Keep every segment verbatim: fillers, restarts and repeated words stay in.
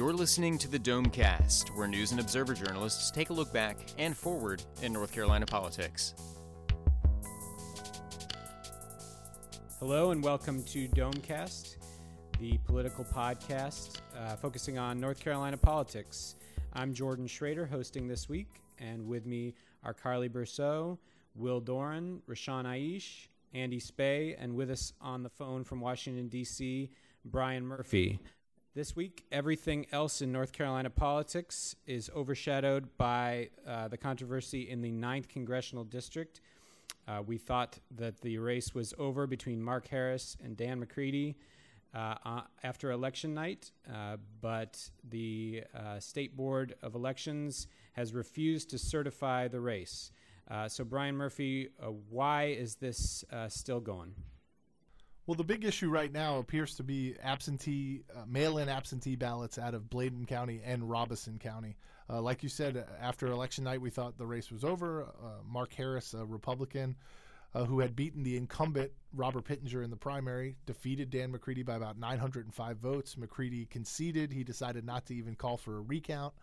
You're listening to the Domecast, where News and Observer journalists take a look back and forward in North Carolina politics. Hello and welcome to Domecast, the political podcast uh, focusing on North Carolina politics. I'm Jordan Schrader, hosting this week, and with me are Carly Brousseau, Will Doran, Rashaan Ayesh, Andy Spey, and with us on the phone from Washington, D C, Brian Murphy. This week, everything else in North Carolina politics is overshadowed by uh, the controversy in the ninth Congressional District. Uh, we thought that the race was over between Mark Harris and Dan McCready uh, uh, after election night, uh, but the uh, State Board of Elections has refused to certify the race. Uh, so, Brian Murphy, uh, why is this uh, still going? Well, the big issue right now appears to be absentee, uh, mail-in absentee ballots out of Bladen County and Robeson County. Uh, like you said, after election night, we thought the race was over. Uh, Mark Harris, a Republican uh, who had beaten the incumbent Robert Pittenger in the primary, defeated Dan McCready by about nine hundred five votes. McCready conceded. He decided not to even call for a recount.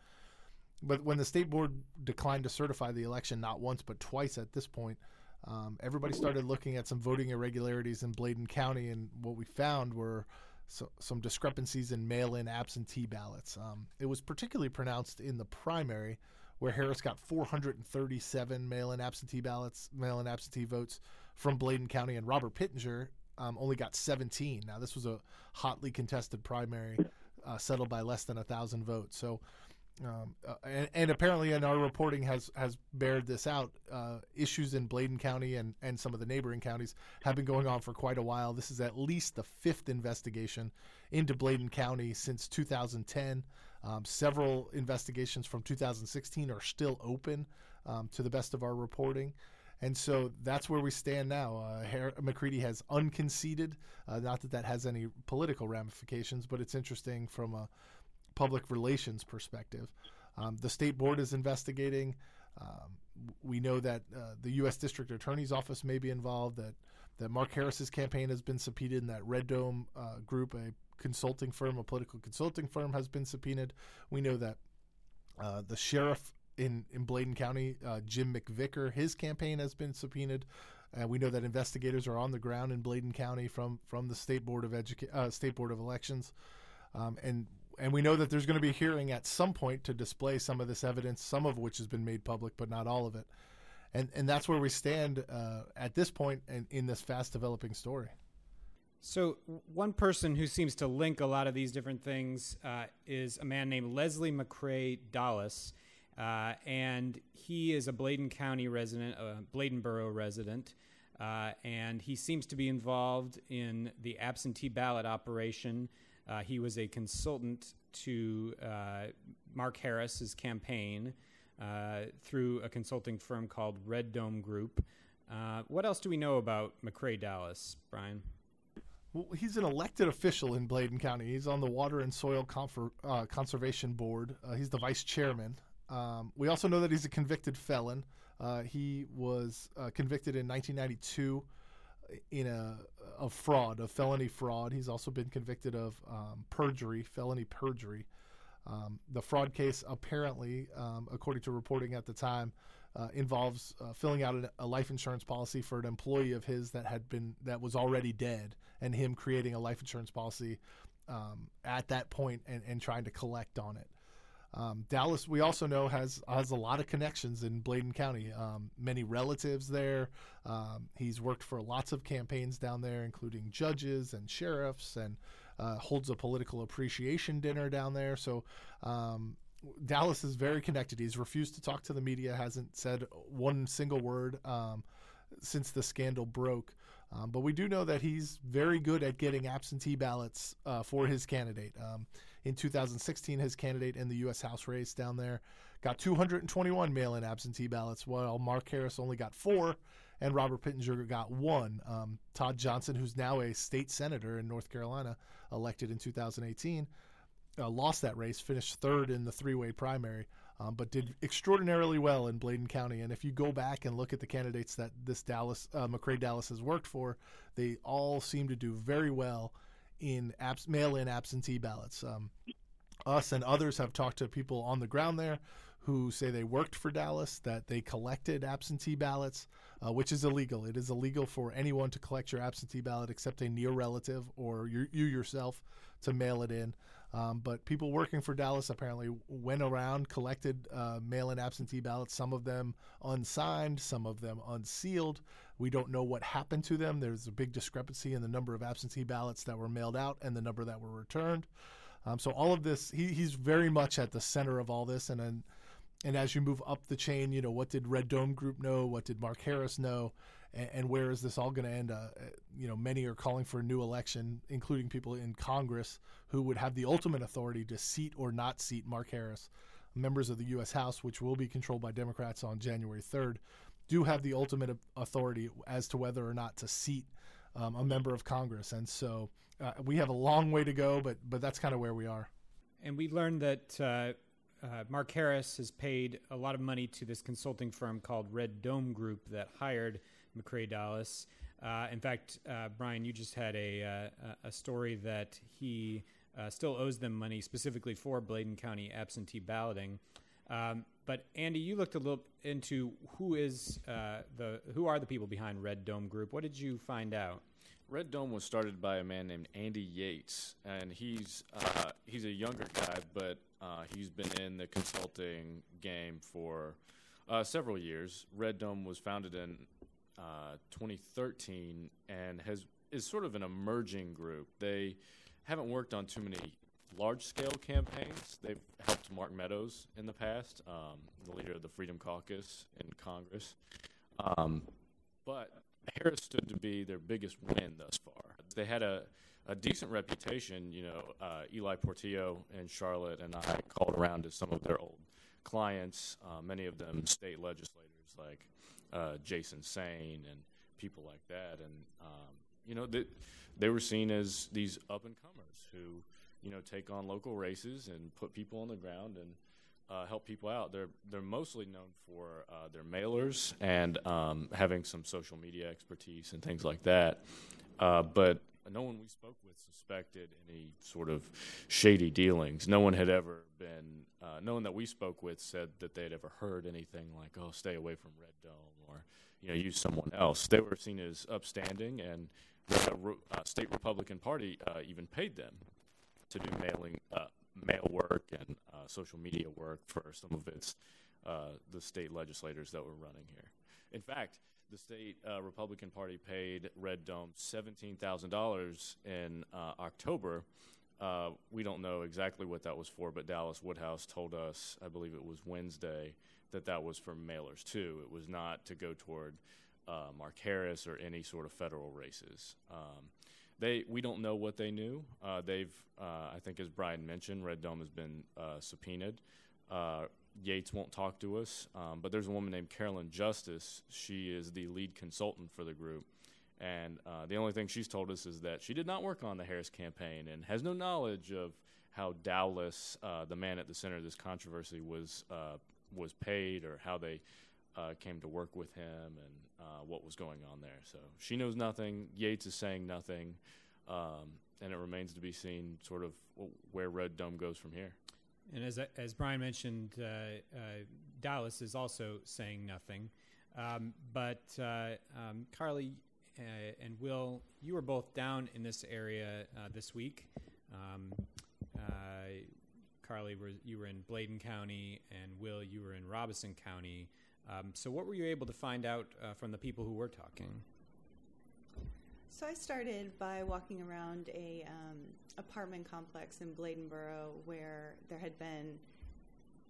But when the state board declined to certify the election, not once but twice at this point, Um, everybody started looking at some voting irregularities in Bladen County, and what we found were so, some discrepancies in mail-in absentee ballots. Um, it was particularly pronounced in the primary, where Harris got four hundred thirty-seven mail-in absentee ballots, mail-in absentee votes from Bladen County, and Robert Pittenger um, only got seventeen. Now, this was a hotly contested primary, uh, settled by less than one thousand votes. So. Um, uh, and, and apparently, and our reporting has, has bared this out, uh, issues in Bladen County and, and some of the neighboring counties have been going on for quite a while. This is at least the fifth investigation into Bladen County since two thousand ten. Um, several investigations from two thousand sixteen are still open, um, to the best of our reporting. And so that's where we stand now. Uh, Her- McCready has unconceded, uh, not that that has any political ramifications, but it's interesting from a public relations perspective. Um, the state board is investigating. Um, we know that uh, the U S District Attorney's Office may be involved, that, that Mark Harris's campaign has been subpoenaed, and that Red Dome uh, Group, a consulting firm, a political consulting firm, has been subpoenaed. We know that uh, the sheriff in, in Bladen County, uh, Jim McVicker, his campaign has been subpoenaed. And we know that investigators are on the ground in Bladen County from, from the State Board of Educa- uh, State Board of Elections. Um, and And we know that there's going to be a hearing at some point to display some of this evidence, some of which has been made public, but not all of it. And and that's where we stand uh, at this point and in this fast-developing story. So one person who seems to link a lot of these different things uh, is a man named Leslie McCrae Dallas, uh, and he is a Bladen County resident, a Bladenboro resident, uh, and he seems to be involved in the absentee ballot operation. Uh, he was a consultant to uh, Mark Harris's campaign uh, through a consulting firm called Red Dome Group. Uh, what else do we know about McCrae Dallas, Brian? Well, he's an elected official in Bladen County. He's on the Water and Soil Confer- uh, Conservation Board. Uh, he's the vice chairman. Um, we also know that he's a convicted felon. Uh, he was uh, convicted in nineteen ninety-two. In a of fraud, of felony fraud. He's also been convicted of um, perjury, felony perjury. Um, the fraud case apparently, um, according to reporting at the time, uh, involves uh, filling out a, a life insurance policy for an employee of his that had been that was already dead, and him creating a life insurance policy um, at that point and, and trying to collect on it. Um, Dallas, we also know, has has a lot of connections in Bladen County, um, many relatives there. Um, he's worked for lots of campaigns down there, including judges and sheriffs, and uh, holds a political appreciation dinner down there. So um, Dallas is very connected. He's refused to talk to the media, hasn't said one single word um, since the scandal broke. Um, but we do know that he's very good at getting absentee ballots uh, for his candidate. Um, in two thousand sixteen, his candidate in the U S House race down there got two hundred twenty-one mail-in absentee ballots, while Mark Harris only got four and Robert Pittenger got one. Um, Todd Johnson, who's now a state senator in North Carolina, elected in two thousand eighteen, uh, lost that race, finished third in the three-way primary. Um, but did extraordinarily well in Bladen County. And if you go back and look at the candidates that this Dallas, uh, McCrae Dallas has worked for, they all seem to do very well in abs- mail-in absentee ballots. Um, us and others have talked to people on the ground there who say they worked for Dallas, that they collected absentee ballots, uh, which is illegal. It is illegal for anyone to collect your absentee ballot except a near relative or you, you yourself to mail it in. Um, but people working for Dallas apparently went around, collected uh, mail-in absentee ballots, some of them unsigned, some of them unsealed. We don't know what happened to them. There's a big discrepancy in the number of absentee ballots that were mailed out and the number that were returned. Um, so all of this, he, he's very much at the center of all this. And then, and as you move up the chain, you know, what did Red Dome Group know? What did Mark Harris know? And, and where is this all going to end? Uh, you know, many are calling for a new election, including people in Congress who would have the ultimate authority to seat or not seat Mark Harris. Members of the U S House, which will be controlled by Democrats on January third, do have the ultimate authority as to whether or not to seat um, a member of Congress. And so uh, we have a long way to go, but but that's kind of where we are. And we learned that uh Uh, Mark Harris has paid a lot of money to this consulting firm called Red Dome Group that hired McCrae Dallas. Uh, in fact, uh, Brian, you just had a uh, a story that he uh, still owes them money specifically for Bladen County absentee balloting. Um, but Andy, you looked a little into who is uh, the who are the people behind Red Dome Group. What did you find out? Red Dome was started by a man named Andy Yates, and he's uh, he's a younger guy, but uh, he's been in the consulting game for uh, several years. Red Dome was founded in uh, twenty thirteen and has is sort of an emerging group. They haven't worked on too many large-scale campaigns. They've helped Mark Meadows in the past, um, the leader of the Freedom Caucus in Congress, um, but Harris stood to be their biggest win thus far. They had a, a decent reputation. You know, uh, Ely Portillo in Charlotte and I called around to some of their old clients, uh, many of them state legislators like uh, Jason Saine and people like that. And, um, you know, they, they were seen as these up-and-comers who, you know, take on local races and put people on the ground and Uh, help people out. They're they're mostly known for uh, their mailers and um, having some social media expertise and things like that. Uh, but no one we spoke with suspected any sort of shady dealings. No one had ever been, uh, no one that we spoke with said that they'd ever heard anything like, oh, stay away from Red Dome or, you know, use someone else. They were seen as upstanding, and the uh, state Republican Party uh, even paid them to do mailing up. mail work and uh, social media work for some of its uh, the state legislators that were running here. In fact, the state uh, Republican Party paid Red Dome seventeen thousand dollars in uh, October. Uh, we don't know exactly what that was for, but Dallas Woodhouse told us, I believe it was Wednesday, that that was for mailers too. It was not to go toward uh, Mark Harris or any sort of federal races. Um, They we don't know what they knew. Uh, they've, uh, I think as Brian mentioned, Red Dome has been uh, subpoenaed. Uh, Yates won't talk to us, um, but there's a woman named Carolyn Justice. She is the lead consultant for the group, and uh, the only thing she's told us is that she did not work on the Harris campaign and has no knowledge of how Dallas, uh, the man at the center of this controversy, was uh, was paid or how they Uh, came to work with him and uh, what was going on there. So she knows nothing. Yates is saying nothing. Um, and it remains to be seen sort of where Red Dome goes from here. And as as Brian mentioned, uh, uh, Dallas is also saying nothing. Um, but uh, um, Carly uh, and Will, you were both down in this area uh, this week. Um, uh, Carly, you were in Bladen County, and Will, you were in Robeson County. Um, so what were you able to find out uh, from the people who were talking? So I started by walking around a um, apartment complex in Bladenboro where there had been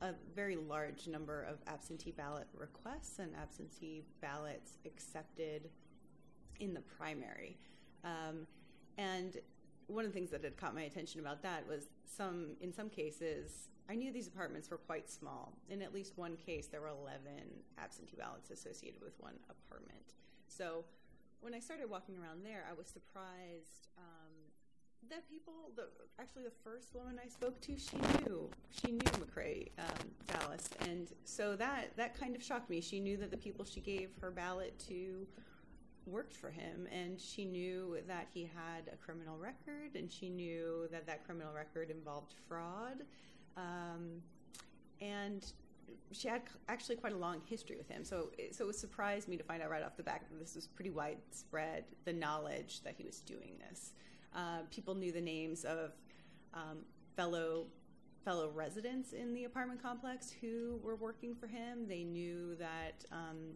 a very large number of absentee ballot requests and absentee ballots accepted in the primary. Um, and one of the things that had caught my attention about that was some, in some cases, I knew these apartments were quite small. In at least one case, there were eleven absentee ballots associated with one apartment. So when I started walking around there, I was surprised um, that people, the, actually the first woman I spoke to, she knew. She knew McCrae um, Dallas. And so that, that kind of shocked me. She knew that the people she gave her ballot to worked for him, and she knew that he had a criminal record, and she knew that that criminal record involved fraud. Um, and she had actually quite a long history with him, so it, so it surprised me to find out right off the bat that this was pretty widespread, the knowledge that he was doing this. Uh, people knew the names of um, fellow fellow residents in the apartment complex who were working for him. They knew that um,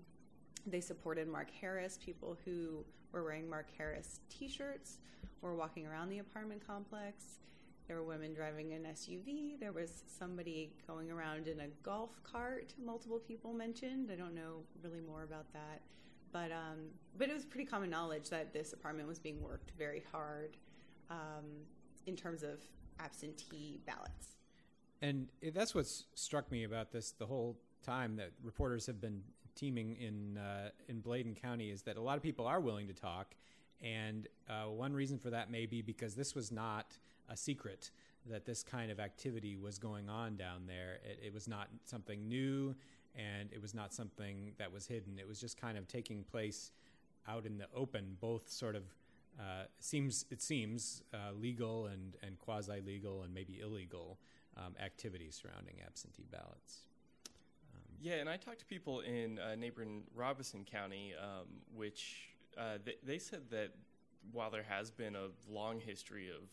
they supported Mark Harris. People who were wearing Mark Harris T-shirts were walking around the apartment complex. There were women driving an S U V. There was somebody going around in a golf cart, multiple people mentioned. I don't know really more about that. But um, but it was pretty common knowledge that this apartment was being worked very hard um, in terms of absentee ballots. And that's what's struck me about this the whole time that reporters have been teaming in uh, in Bladen County is that a lot of people are willing to talk. And uh, one reason for that may be because this was not a secret that this kind of activity was going on down there. It, it was not something new. And it was not something that was hidden. It was just kind of taking place out in the open, both sort of, uh, seems it seems uh, legal and, and quasi-legal and maybe illegal um, activities surrounding absentee ballots. Um, yeah, and I talked to people in uh, neighboring Robeson County, um, which uh, th- they said that while there has been a long history of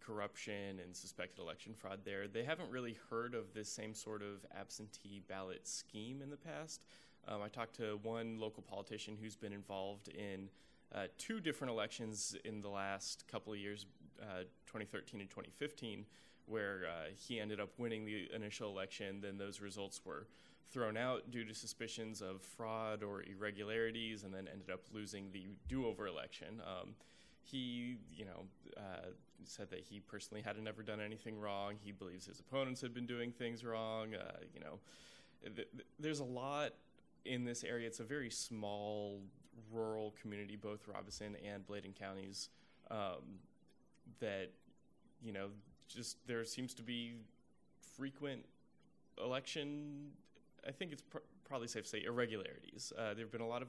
corruption and suspected election fraud there, they haven't really heard of this same sort of absentee ballot scheme in the past. Um, I talked to one local politician who's been involved in uh, two different elections in the last couple of years, uh, twenty thirteen and twenty fifteen, where uh, he ended up winning the initial election. Then those results were thrown out due to suspicions of fraud or irregularities, and then ended up losing the do-over election. Um, He, you know, uh, said that he personally had never done anything wrong. He believes his opponents had been doing things wrong. Uh, you know, th- th- there's a lot in this area. It's a very small rural community, both Robeson and Bladen counties, um, that, you know, just there seems to be frequent election, I think it's pr- probably safe to say irregularities. Uh, there have been a lot of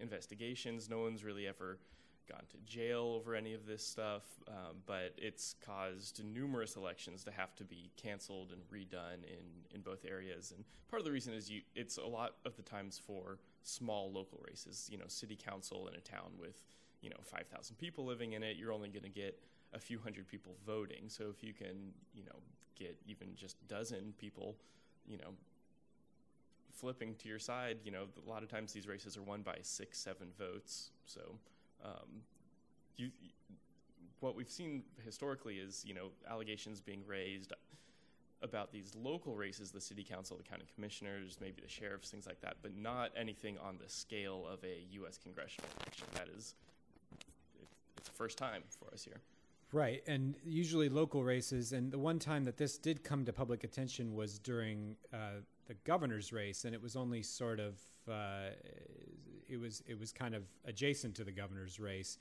investigations. No one's really ever gone to jail over any of this stuff, um, but it's caused numerous elections to have to be canceled and redone in, in both areas. And part of the reason is you, it's a lot of the times for small local races, you know, city council in a town with, you know, five thousand people living in it, you're only going to get a few hundred people voting. So if you can, you know, get even just a dozen people, you know, flipping to your side, you know, a lot of times these races are won by six, seven votes. So Um, you, what we've seen historically is, you know, allegations being raised about these local races, the city council, the county commissioners, maybe the sheriffs, things like that, but not anything on the scale of a U S congressional election. That is, it, it's the first time for us here. Right, and usually local races, and the one time that this did come to public attention was during uh, the governor's race, and it was only sort of, uh, it was it was kind of adjacent to the governor's race.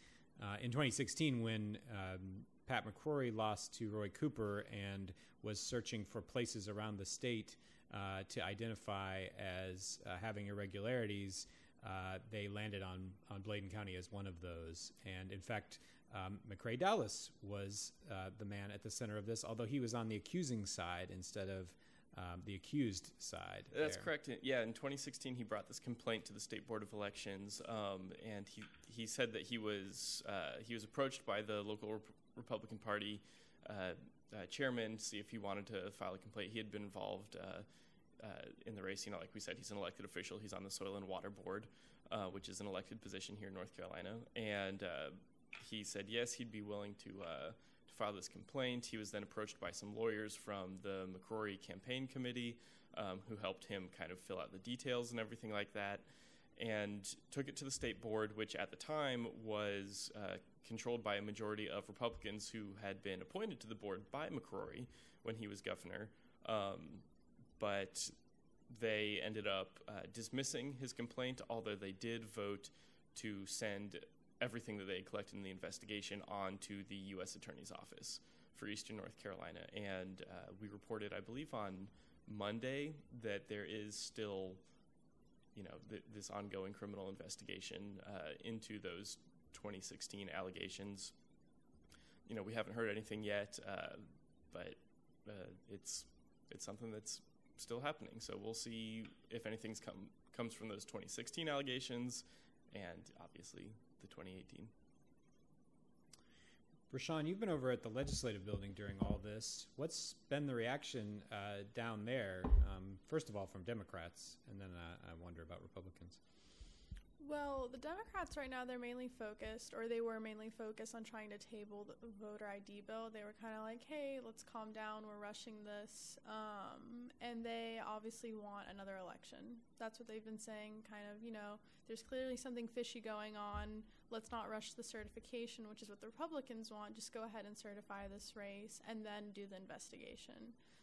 Uh, in twenty sixteen, when um, Pat McCrory lost to Roy Cooper and was searching for places around the state uh, to identify as uh, having irregularities, uh, they landed on, on Bladen County as one of those, and in fact, Um, McCrae Dallas was uh, the man at the center of this, although he was on the accusing side instead of um, the accused side. That's there. Correct. Yeah, in twenty sixteen, he brought this complaint to the State Board of Elections, um, and he, he said that he was uh, he was approached by the local Rep- Republican Party uh, uh, chairman to see if he wanted to file a complaint. He had been involved uh, uh, in the race. You know, like we said, he's an elected official. He's on the Soil and Water Board, uh, which is an elected position here in North Carolina, and uh, he said yes, he'd be willing to, uh, to file this complaint. He was then approached by some lawyers from the McCrory Campaign Committee um, who helped him kind of fill out the details and everything like that, and took it to the state board, which at the time was uh, controlled by a majority of Republicans who had been appointed to the board by McCrory when he was governor. Um, but they ended up uh, dismissing his complaint, although they did vote to send everything that they collected in the investigation on to the U S Attorney's Office for Eastern North Carolina. And uh, we reported, I believe, on Monday that there is still you know, th- this ongoing criminal investigation uh, into those twenty sixteen allegations. You know, we haven't heard anything yet, uh, but uh, it's it's something that's still happening. So we'll see if anything's come comes from those twenty sixteen allegations, and obviously the twenty eighteen. Rashaan, you've been over at the legislative building during all this. What's been the reaction uh, down there, um, first of all, from Democrats, and then uh, I wonder about Republicans? Well, the Democrats right now, they're mainly focused, or they were mainly focused on trying to table the voter I D bill. They were kind of like, hey, let's calm down. We're rushing this. Um, and they obviously want another election. That's what they've been saying, kind of, you know, there's clearly something fishy going on. Let's not rush the certification, which is what the Republicans want. Just go ahead and certify this race and then do the investigation.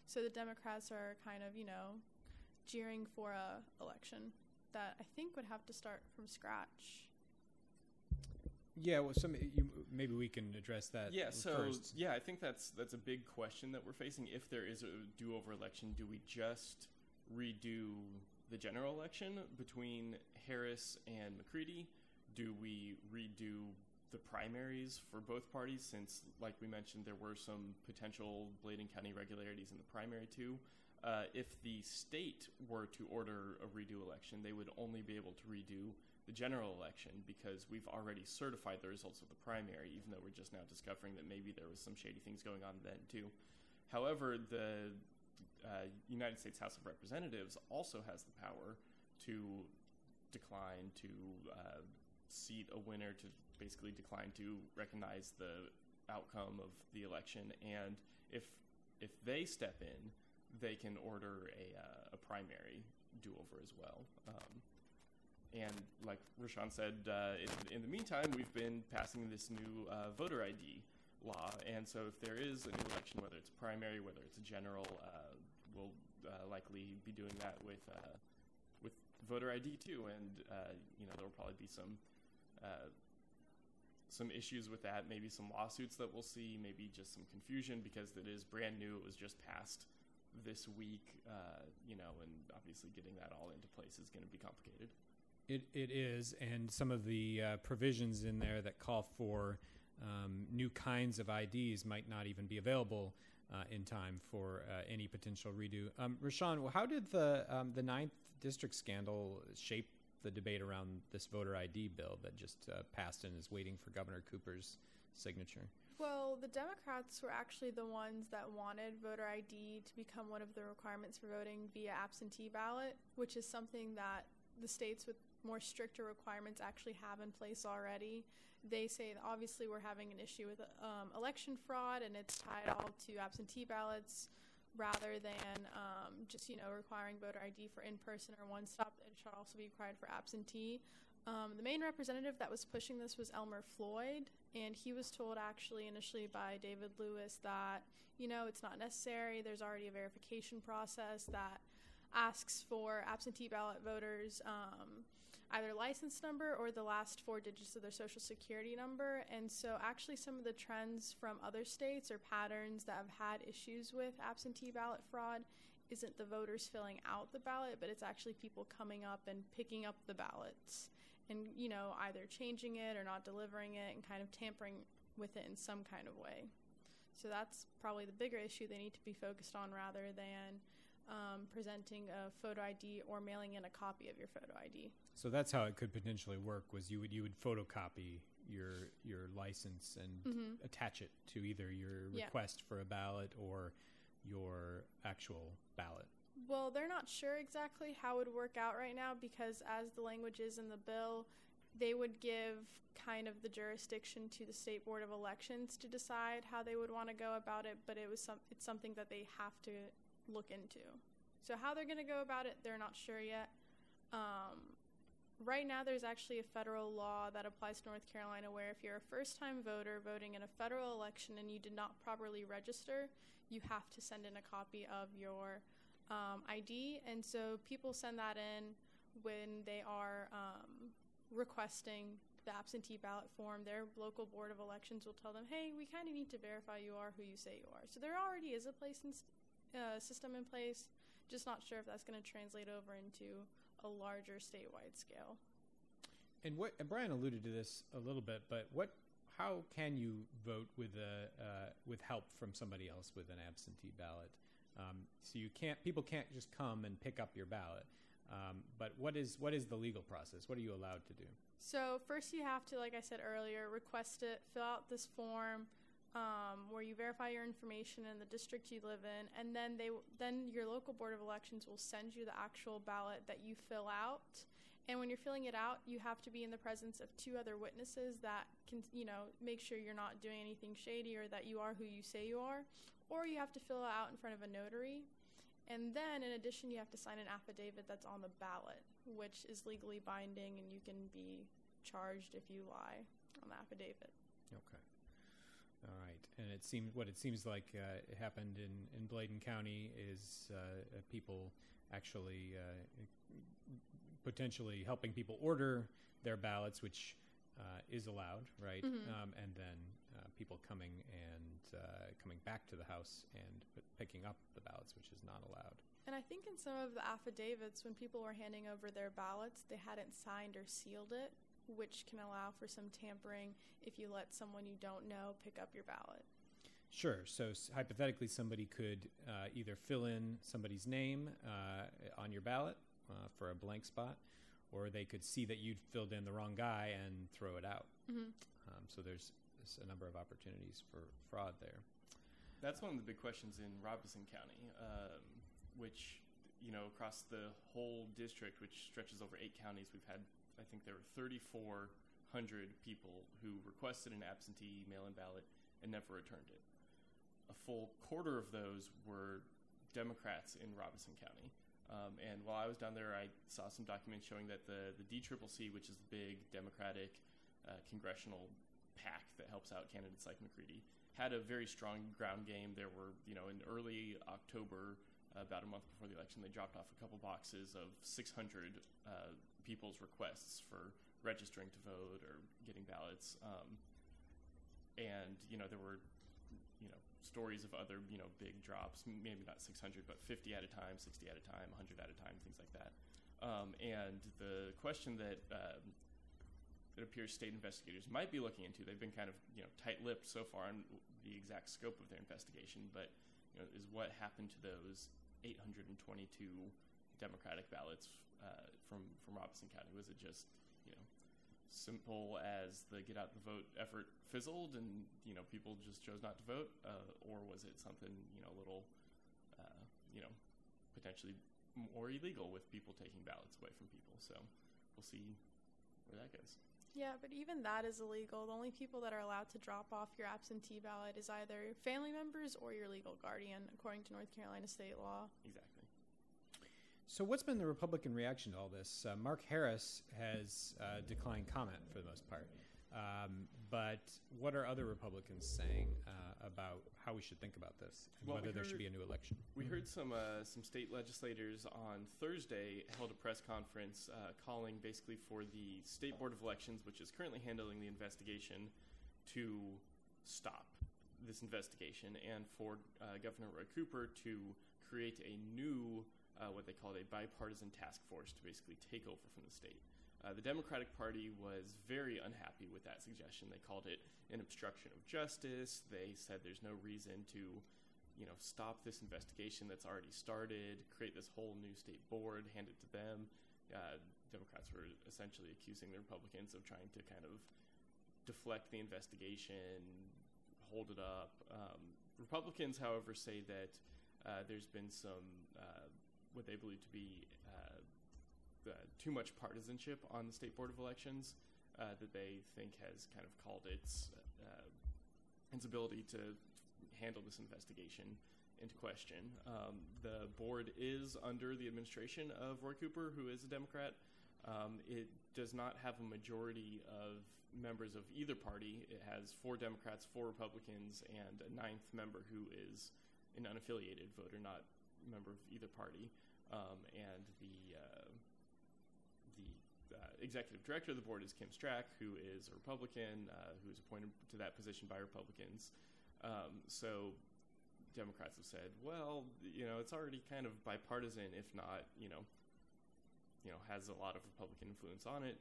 So the Democrats are kind of, you know, jeering for a election that I think would have to start from scratch. Yeah, well, some, you, maybe we can address that yeah, so, first. Yeah, I think that's that's a big question that we're facing. If there is a do-over election, do we just redo the general election between Harris and McCready? Do we redo the primaries for both parties, since, like we mentioned, there were some potential Bladen County irregularities in the primary, too? Uh, if the state were to order a redo election, they would only be able to redo the general election because we've already certified the results of the primary, even though we're just now discovering that maybe there was some shady things going on then, too. However, the uh, United States House of Representatives also has the power to decline to uh, seat a winner, to basically decline to recognize the outcome of the election. And if if they step in, they can order a uh, a primary do-over as well. Um, and like Rashaan said, uh, in, in the meantime, we've been passing this new uh, voter I D law. And so if there is an election, whether it's a primary, whether it's a general, uh, we'll uh, likely be doing that with uh, with voter I D too. And, uh, you know, there will probably be some uh, some issues with that, maybe some lawsuits that we'll see, maybe just some confusion because it is brand new. It was just passed this week, uh, you know, and obviously getting that all into place is going to be complicated. It It is, and some of the uh, provisions in there that call for um, new kinds of I Ds might not even be available uh, in time for uh, any potential redo. Um, Rashaan, well, how did the um, the ninth District scandal shape the debate around this voter I D bill that just uh, passed and is waiting for Governor Cooper's signature? Well, the Democrats were actually the ones that wanted voter I D to become one of the requirements for voting via absentee ballot, which is something that the states with more stricter requirements actually have in place already. They say that obviously we're having an issue with um, election fraud, and it's tied all to absentee ballots rather than um, just, you know, requiring voter I D for in-person or one-stop. It should also be required for absentee. Um, the main representative that was pushing this was Elmer Floyd, and he was told actually initially by David Lewis that, you know, it's not necessary. There's already a verification process that asks for absentee ballot voters um, either license number or the last four digits of their social security number. And so actually some of the trends from other states or patterns that have had issues with absentee ballot fraud isn't the voters filling out the ballot, but it's actually people coming up and picking up the ballots. And, you know, either changing it or not delivering it and kind of tampering with it in some kind of way. So that's probably the bigger issue they need to be focused on rather than um, presenting a photo I D or mailing in a copy of your photo I D. So that's how it could potentially work, was you would you would photocopy your your license and mm-hmm. attach it to either your request yeah. for a ballot or your actual ballot. Well, they're not sure exactly how it would work out right now because as the language is in the bill, they would give kind of the jurisdiction to the State Board of Elections to decide how they would want to go about it, but it was some, it's something that they have to look into. So how they're going to go about it, they're not sure yet. Um, right now there's actually a federal law that applies to North Carolina where if you're a first-time voter voting in a federal election and you did not properly register, you have to send in a copy of your Um, I D, and so people send that in when they are um, requesting the absentee ballot form. Their local board of elections will tell them, hey, we kind of need to verify you are who you say you are. So there already is a place in st- uh, system in place, just not sure if that's going to translate over into a larger statewide scale. And what and Brian alluded to this a little bit, but what how can you vote with a uh, with help from somebody else with an absentee ballot? Um, so you can't people can't just come and pick up your ballot. Um, but what is what is the legal process? What are you allowed to do? So first you have to, like I said earlier, request it, fill out this form um, where you verify your information in the district you live in, and then they w- then your local board of elections will send you the actual ballot that you fill out. And when you're filling it out, you have to be in the presence of two other witnesses that can, you know, make sure you're not doing anything shady or that you are who you say you are. Or you have to fill it out in front of a notary. And then, in addition, you have to sign an affidavit that's on the ballot, which is legally binding, and you can be charged if you lie on the affidavit. Okay. All right. And it seems what it seems like uh, it happened in, in Bladen County is uh, uh, people actually uh, potentially helping people order their ballots, which uh, is allowed, right? Mm-hmm. Um, and then uh, people coming and uh, coming back to the house and p- picking up the ballots, which is not allowed. And I think in some of the affidavits, when people were handing over their ballots, they hadn't signed or sealed it, which can allow for some tampering if you let someone you don't know pick up your ballot. Sure. So s- hypothetically, somebody could uh, either fill in somebody's name uh, on your ballot uh, for a blank spot, or they could see that you'd filled in the wrong guy and throw it out. Mm-hmm. Um, so there's, there's a number of opportunities for fraud there. That's one of the big questions in Robeson County, um, which, you know, across the whole district, which stretches over eight counties, we've had, I think there were three thousand four hundred people who requested an absentee mail-in ballot and never returned it. A full quarter of those were Democrats in Robeson County. Um, and while I was down there, I saw some documents showing that the, the D C C C, which is the big Democratic uh, congressional PAC that helps out candidates like McCready, had a very strong ground game. There were, you know, in early October, uh, about a month before the election, they dropped off a couple boxes of six hundred uh, people's requests for registering to vote or getting ballots. Um, and, you know, there were, you know, stories of other, you know, big drops, maybe not six hundred, but fifty at a time, sixty at a time, one hundred at a time, things like that. Um, and the question that um, it appears state investigators might be looking into, they've been kind of, you know, tight-lipped so far on the exact scope of their investigation, but, you know, is what happened to those eight hundred twenty-two Democratic ballots uh, from, from Robeson County? Was it just, you know, simple as the get out the vote effort fizzled and, you know, people just chose not to vote, uh, or was it something, you know, a little, uh, you know, potentially more illegal with people taking ballots away from people? So we'll see where that goes. Yeah, but even that is illegal. The only people that are allowed to drop off your absentee ballot is either family members or your legal guardian, according to North Carolina state law. Exactly. So what's been the Republican reaction to all this? Uh, Mark Harris has uh, declined comment for the most part. Um, but what are other Republicans saying uh, about how we should think about this and well, whether we there should be a new election? We mm-hmm. heard some uh, some state legislators on Thursday held a press conference uh, calling basically for the State Board of Elections, which is currently handling the investigation, to stop this investigation and for uh, Governor Roy Cooper to create a new Uh, what they called a bipartisan task force to basically take over from the state. Uh, the Democratic Party was very unhappy with that suggestion. They called it an obstruction of justice. They said there's no reason to, you know, stop this investigation that's already started, create this whole new state board, hand it to them. Uh, Democrats were essentially accusing the Republicans of trying to kind of deflect the investigation, hold it up. Um, Republicans, however, say that uh, there's been some uh, what they believe to be uh, the too much partisanship on the State Board of Elections uh, that they think has kind of called its uh, its ability to handle this investigation into question. Um, the board is under the administration of Roy Cooper, who is a Democrat. Um, it does not have a majority of members of either party. It has four Democrats, four Republicans, and a ninth member who is an unaffiliated voter, not member of either party, um, and the uh, the uh, executive director of the board is Kim Strack, who is a Republican, uh, who is appointed to that position by Republicans. Um, so Democrats have said, well, you know, it's already kind of bipartisan, if not, you know, you know, has a lot of Republican influence on it.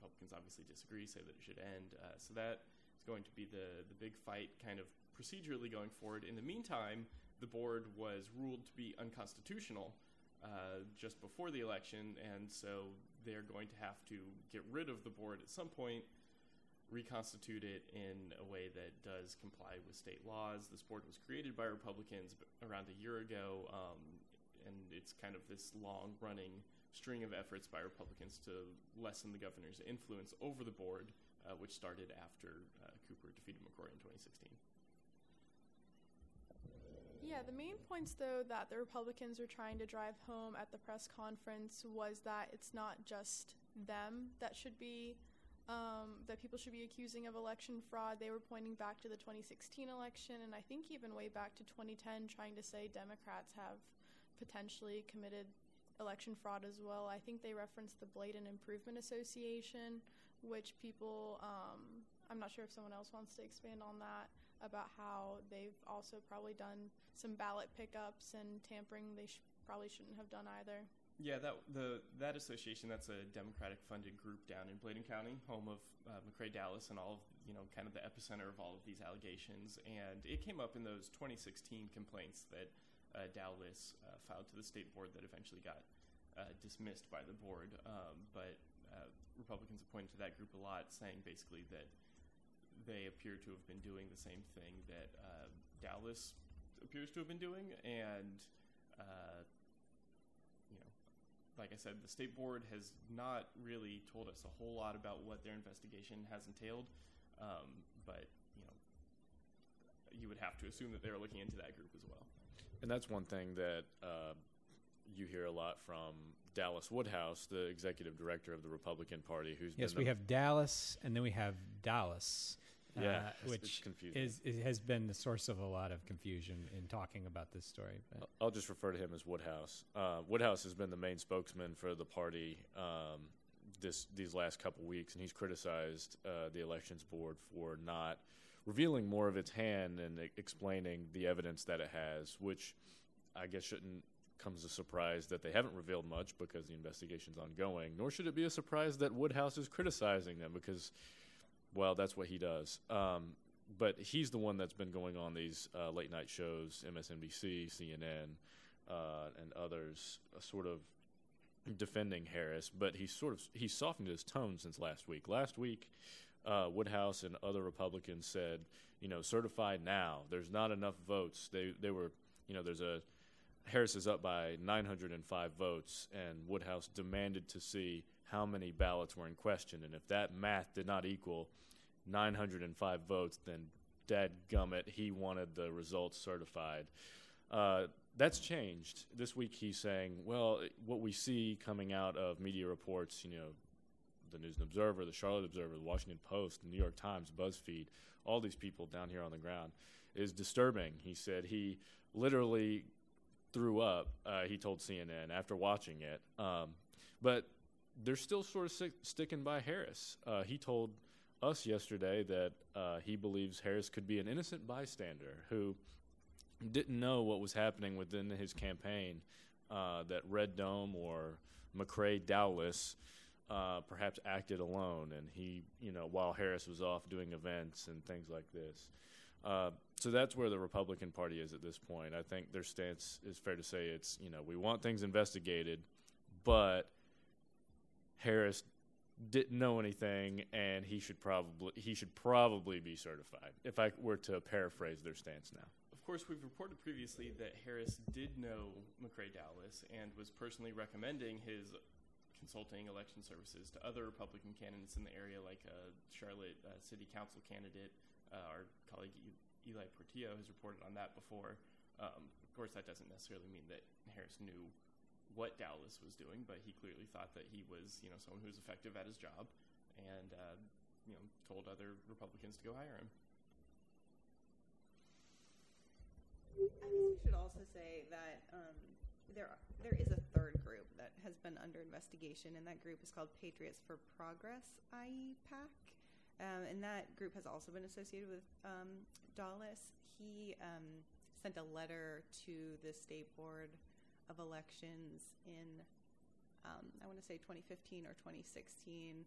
Republicans obviously disagree, say that it should end. Uh, so that is going to be the, the big fight kind of procedurally going forward. In the meantime, the board was ruled to be unconstitutional uh, just before the election, and so they're going to have to get rid of the board at some point, reconstitute it in a way that does comply with state laws. This board was created by Republicans around a year ago, um, and it's kind of this long-running string of efforts by Republicans to lessen the governor's influence over the board, uh, which started after uh, Cooper defeated McCrory in twenty sixteen. Yeah, the main points, though, that the Republicans were trying to drive home at the press conference was that it's not just them that should be, um, that people should be accusing of election fraud. They were pointing back to the twenty sixteen election, and I think even way back to twenty ten, trying to say Democrats have potentially committed election fraud as well. I think they referenced the Bladen Improvement Association, which people, um, I'm not sure if someone else wants to expand on that, about how they've also probably done some ballot pickups and tampering they sh- probably shouldn't have done either. Yeah, that the that association, that's a Democratic-funded group down in Bladen County, home of uh, McCrae Dallas and all of, you know, kind of the epicenter of all of these allegations. And it came up in those twenty sixteen complaints that Uh, Dallas uh, filed to the state board that eventually got uh, dismissed by the board. Um, but uh, Republicans have pointed to that group a lot, saying basically that they appear to have been doing the same thing that uh, Dallas appears to have been doing. And, uh, you know, like I said, the state board has not really told us a whole lot about what their investigation has entailed. Um, but, you know, you would have to assume that they were looking into that group as well. And that's one thing that uh, you hear a lot from Dallas Woodhouse, the executive director of the Republican Party, who's yes, been we have Dallas, and then we have Dallas, yeah, uh, which is, is has been the source of a lot of confusion in talking about this story. But I'll just refer to him as Woodhouse. Uh, Woodhouse has been the main spokesman for the party um, this these last couple weeks, and he's criticized uh, the elections board for not revealing more of its hand and uh, explaining the evidence that it has, which I guess shouldn't come as a surprise that they haven't revealed much because the investigation's ongoing, nor should it be a surprise that Woodhouse is criticizing them because, well, that's what he does. Um, but he's the one that's been going on these uh, late-night shows, M S N B C, C N N, uh, and others, uh, sort of defending Harris. But he's sort of he's softened his tone since last week. Last week... Uh, Woodhouse and other Republicans said, you know, certify now. There's not enough votes. They they were, you know, there's a Harris is up by nine hundred five votes, and Woodhouse demanded to see how many ballots were in question. And if that math did not equal nine hundred five votes, then dadgummit, he wanted the results certified. Uh, that's changed. This week he's saying, well, what we see coming out of media reports, you know, the News and Observer, the Charlotte Observer, the Washington Post, the New York Times, BuzzFeed, all these people down here on the ground, is disturbing. He said he literally threw up, uh, he told C N N, after watching it. Um, but they're still sort of si- sticking by Harris. Uh, he told us yesterday that uh, he believes Harris could be an innocent bystander who didn't know what was happening within his campaign, uh, that Red Dome or McCrae Dallas Uh, perhaps acted alone, and he, you know, while Harris was off doing events and things like this. Uh, so that's where the Republican Party is at this point. I think their stance is fair to say it's, you know, we want things investigated, but Harris didn't know anything, and he should probably he should probably be certified, if I were to paraphrase their stance now. Of course, we've reported previously that Harris did know McCrae Dallas and was personally recommending his consulting election services to other Republican candidates in the area, like a Charlotte uh, City Council candidate. Uh, our colleague e- Ely Portillo has reported on that before. Um, of course, that doesn't necessarily mean that Harris knew what Dallas was doing, but he clearly thought that he was, you know, someone who was effective at his job, and uh, you know, told other Republicans to go hire him. I guess we should also say that um, there are, there is a third group that has been under investigation, and that group is called Patriots for Progress, that is. PAC, um, and that group has also been associated with um, Dallas. He um, sent a letter to the State Board of Elections in um, I want to say twenty fifteen or twenty sixteen,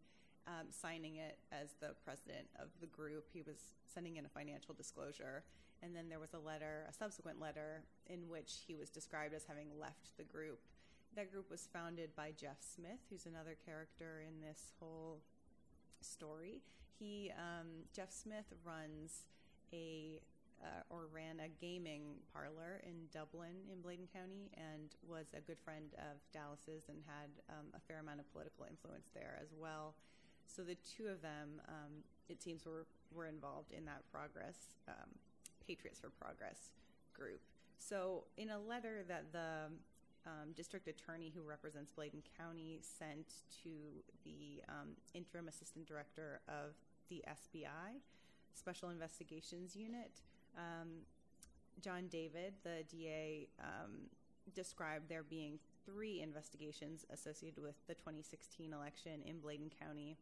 um, signing it as the president of the group. He was sending in a financial disclosure, and then there was a letter, a subsequent letter, in which he was described as having left the group. That group was founded by Jeff Smith, who's another character in this whole story. He, um, Jeff Smith runs a uh, or ran a gaming parlor in Dublin in Bladen County, and was a good friend of Dallas's and had um, a fair amount of political influence there as well. So the two of them, um, it seems, were were involved in that progress um, Patriots for Progress group. So in a letter that the Um, district attorney who represents Bladen County sent to the um, interim assistant director of the S B I, Special Investigations Unit. Um, John David, the D A, um, described there being three investigations associated with the twenty sixteen election in Bladen County.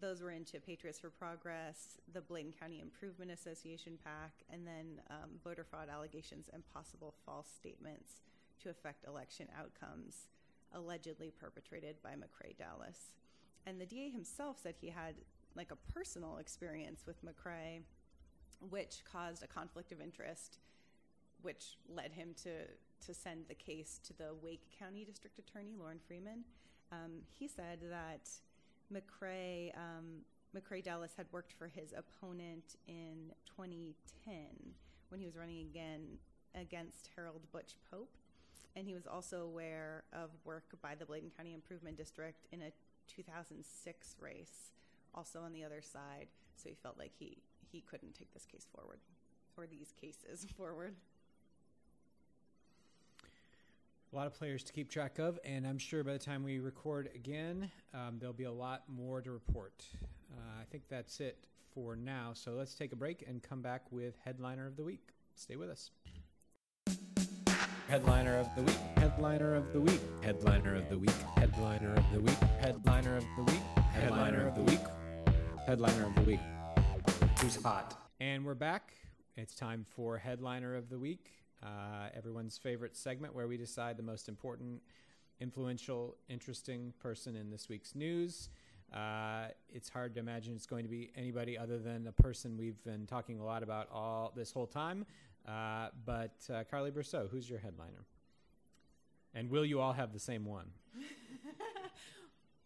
Those were into Patriots for Progress, the Bladen County Improvement Association PAC, and then um, voter fraud allegations and possible false statements to affect election outcomes, allegedly perpetrated by McCrae Dallas. And the D A himself said he had like a personal experience with McCrae, which caused a conflict of interest, which led him to, to send the case to the Wake County District Attorney, Lauren Freeman. Um, he said that McCrae, um, McCrae Dallas had worked for his opponent in twenty ten when he was running again against Harold Butch Pope, and he was also aware of work by the Bladen County Improvement District in a two thousand six race, also on the other side, so he felt like he, he couldn't take this case forward, or these cases forward. A lot of players to keep track of, and I'm sure by the time we record again, um, there'll be a lot more to report. Uh, I think that's it for now, so let's take a break and come back with Headliner of the Week. Stay with us. Headliner of the Week. Headliner of the Week. Headliner of the Week. Headliner of the Week. Headliner of the Week. Headliner of the Week. Headliner of the Week. Who's hot? And we're back. It's time for Headliner of the Week. Uh, everyone's favorite segment where we decide the most important, influential, interesting person in this week's news. Uh, it's hard to imagine it's going to be anybody other than a person we've been talking a lot about all this whole time. Uh, but uh, Carly Brousseau, who's your headliner? And will you all have the same one?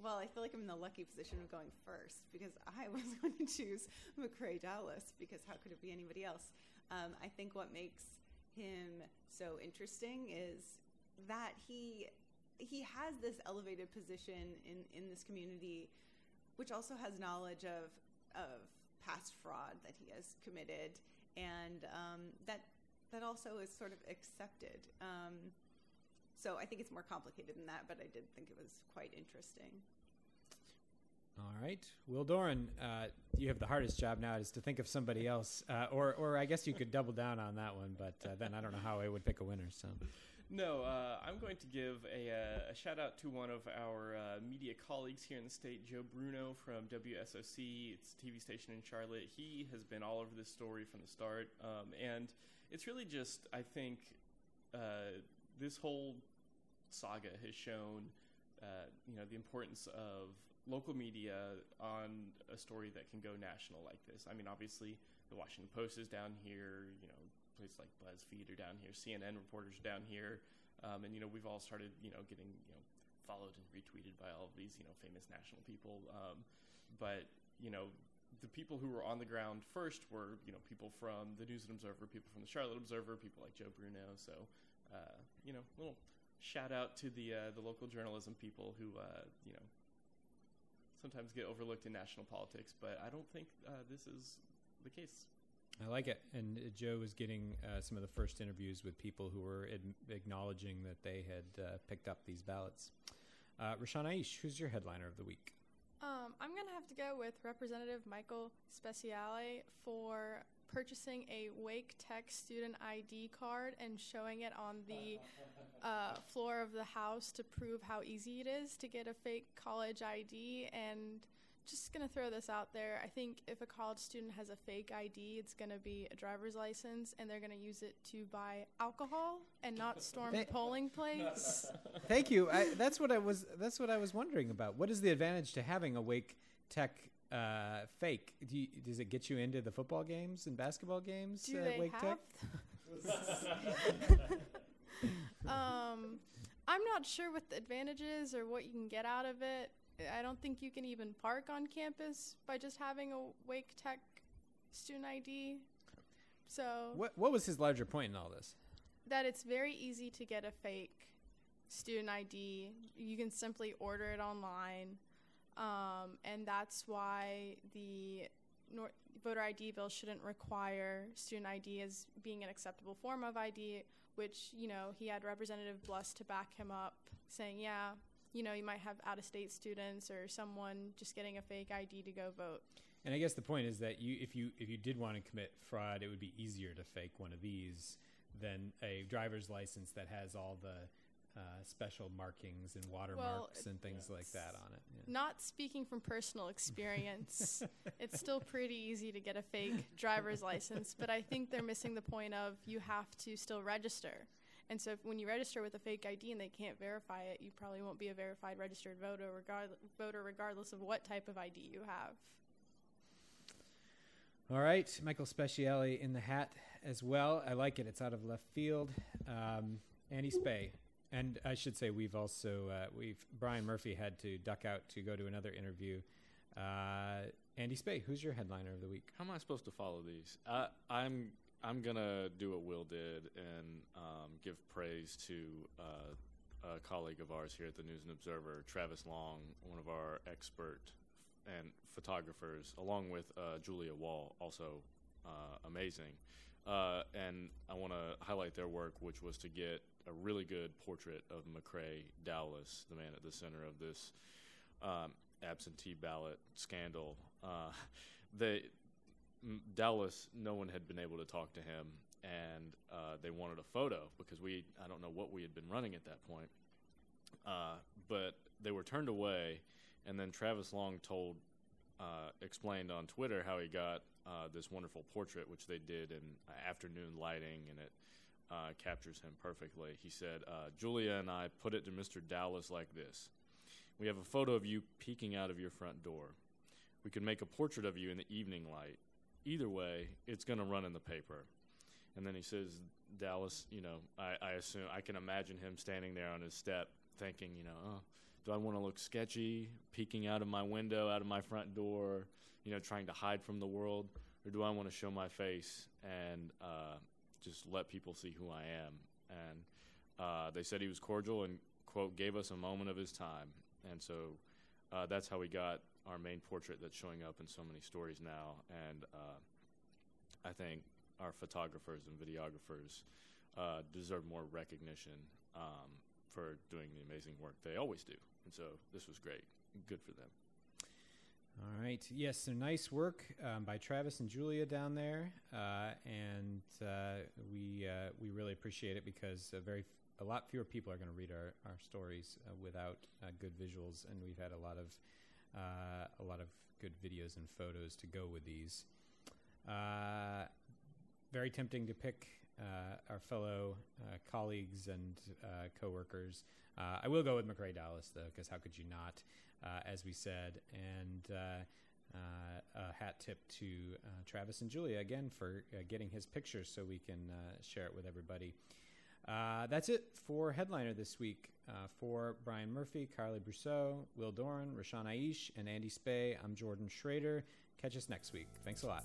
Well, I feel like I'm in the lucky position of going first because I was going to choose McCrae Dallas because how could it be anybody else? Um, I think what makes him so interesting is that he he has this elevated position in, in this community, which also has knowledge of of past fraud that he has committed, and um, that that also is sort of accepted. Um, so I think it's more complicated than that, but I did think it was quite interesting. All right. Will Doran, uh, you have the hardest job now is to think of somebody else. Uh, or or I guess you could double down on that one, but uh, then I don't know how I would pick a winner. So, No, uh, I'm going to give a, uh, a shout-out to one of our uh, media colleagues here in the state, Joe Bruno from W S O C. It's a T V station in Charlotte. He has been all over this story from the start. Um, and it's really just, I think, uh, this whole saga has shown uh, you know, the importance of local media on a story that can go national like this. I mean, obviously, the Washington Post is down here, you know, places like BuzzFeed are down here, C N N reporters are down here, um, and, you know, we've all started, you know, getting, you know, followed and retweeted by all of these, you know, famous national people. Um, but, you know, the people who were on the ground first were, you know, people from the News and Observer, people from the Charlotte Observer, people like Joe Bruno. So, uh, you know, little shout out to the uh, the local journalism people who, uh, you know, sometimes get overlooked in national politics, but I don't think uh, this is the case. I like it. And uh, Joe was getting uh, some of the first interviews with people who were ad- acknowledging that they had uh, picked up these ballots. Uh, Rashaan Ayesh, who's your headliner of the week? Um, I'm going to have to go with Representative Michael Speciale for purchasing a Wake Tech student I D card and showing it on the uh, floor of the house to prove how easy it is to get a fake college I D and just going to throw this out there. I think if a college student has a fake I D, it's going to be a driver's license, and they're going to use it to buy alcohol and not storm they, polling place. Thank you. I, that's what I was. That's what I was wondering about. What is the advantage to having a Wake Tech uh, fake? Do you, does it get you into the football games and basketball games? Do uh, they Wake have? Tech? um, I'm not sure what the advantage is or what you can get out of it. I don't think you can even park on campus by just having a Wake Tech student I D. So what what was his larger point in all this? That it's very easy to get a fake student I D. You can simply order it online. Um, and that's why the North voter I D bill shouldn't require student I D as being an acceptable form of I D, which, you know, he had Representative Bluss to back him up saying, yeah, you know, you might have out-of-state students or someone just getting a fake I D to go vote. And I guess the point is that you, if you if you did want to commit fraud, it would be easier to fake one of these than a driver's license that has all the uh, special markings and watermarks well, and things yeah. like that on it. Yeah. Not speaking from personal experience, it's still pretty easy to get a fake driver's license, but I think they're missing the point of you have to still register. And so if, when you register with a fake I D and they can't verify it, you probably won't be a verified registered voter, regardless, voter regardless of what type of I D you have. All right. Michael Speciale in the hat as well. I like it. It's out of left field. Um, Andy Spey. And I should say we've also uh, – we've Brian Murphy had to duck out to go to another interview. Uh, Andy Spey, who's your headliner of the week? How am I supposed to follow these? Uh, I'm – I'm going to do what Will did and um, give praise to uh, a colleague of ours here at the News and Observer, Travis Long, one of our expert f- and photographers, along with uh, Julia Wall, also uh, amazing. Uh, and I want to highlight their work, which was to get a really good portrait of McCrae Dallas, the man at the center of this um, absentee ballot scandal. Uh, they... Dallas, no one had been able to talk to him, and uh, they wanted a photo because we, I don't know what we had been running at that point, uh, but they were turned away, and then Travis Long told, uh, explained on Twitter how he got uh, this wonderful portrait, which they did in uh, afternoon lighting, and it uh, captures him perfectly. He said, uh, Julia and I put it to Mister Dallas like this. We have a photo of you peeking out of your front door. We could make a portrait of you in the evening light. Either way, it's going to run in the paper. And then he says, Dallas, you know, I, I assume, I can imagine him standing there on his step thinking, you know, oh, do I want to look sketchy, peeking out of my window, out of my front door, you know, trying to hide from the world, or do I want to show my face and uh, just let people see who I am? And uh, they said he was cordial and, quote, gave us a moment of his time. And so uh, that's how we got our main portrait that's showing up in so many stories now. And uh, I think our photographers and videographers uh, deserve more recognition um, for doing the amazing work they always do. And so this was great. Good for them. All right. Yes, so nice work um, by Travis and Julia down there. Uh, and uh, we uh, we really appreciate it because a, very, a lot fewer people are going to read our, our stories uh, without uh, good visuals. And we've had a lot of Uh, a lot of good videos and photos to go with these. Uh, very tempting to pick uh, our fellow uh, colleagues and uh, coworkers. Uh, I will go with McCrae Dallas, though, because how could you not, uh, as we said. And uh, uh, a hat tip to uh, Travis and Julia, again, for uh, getting his picture so we can uh, share it with everybody. Uh, that's it for Headliner this week. Uh, for Brian Murphy, Carly Brousseau, Will Doran, Rashaan Ayesh, and Andy Spey, I'm Jordan Schrader. Catch us next week. Thanks a lot.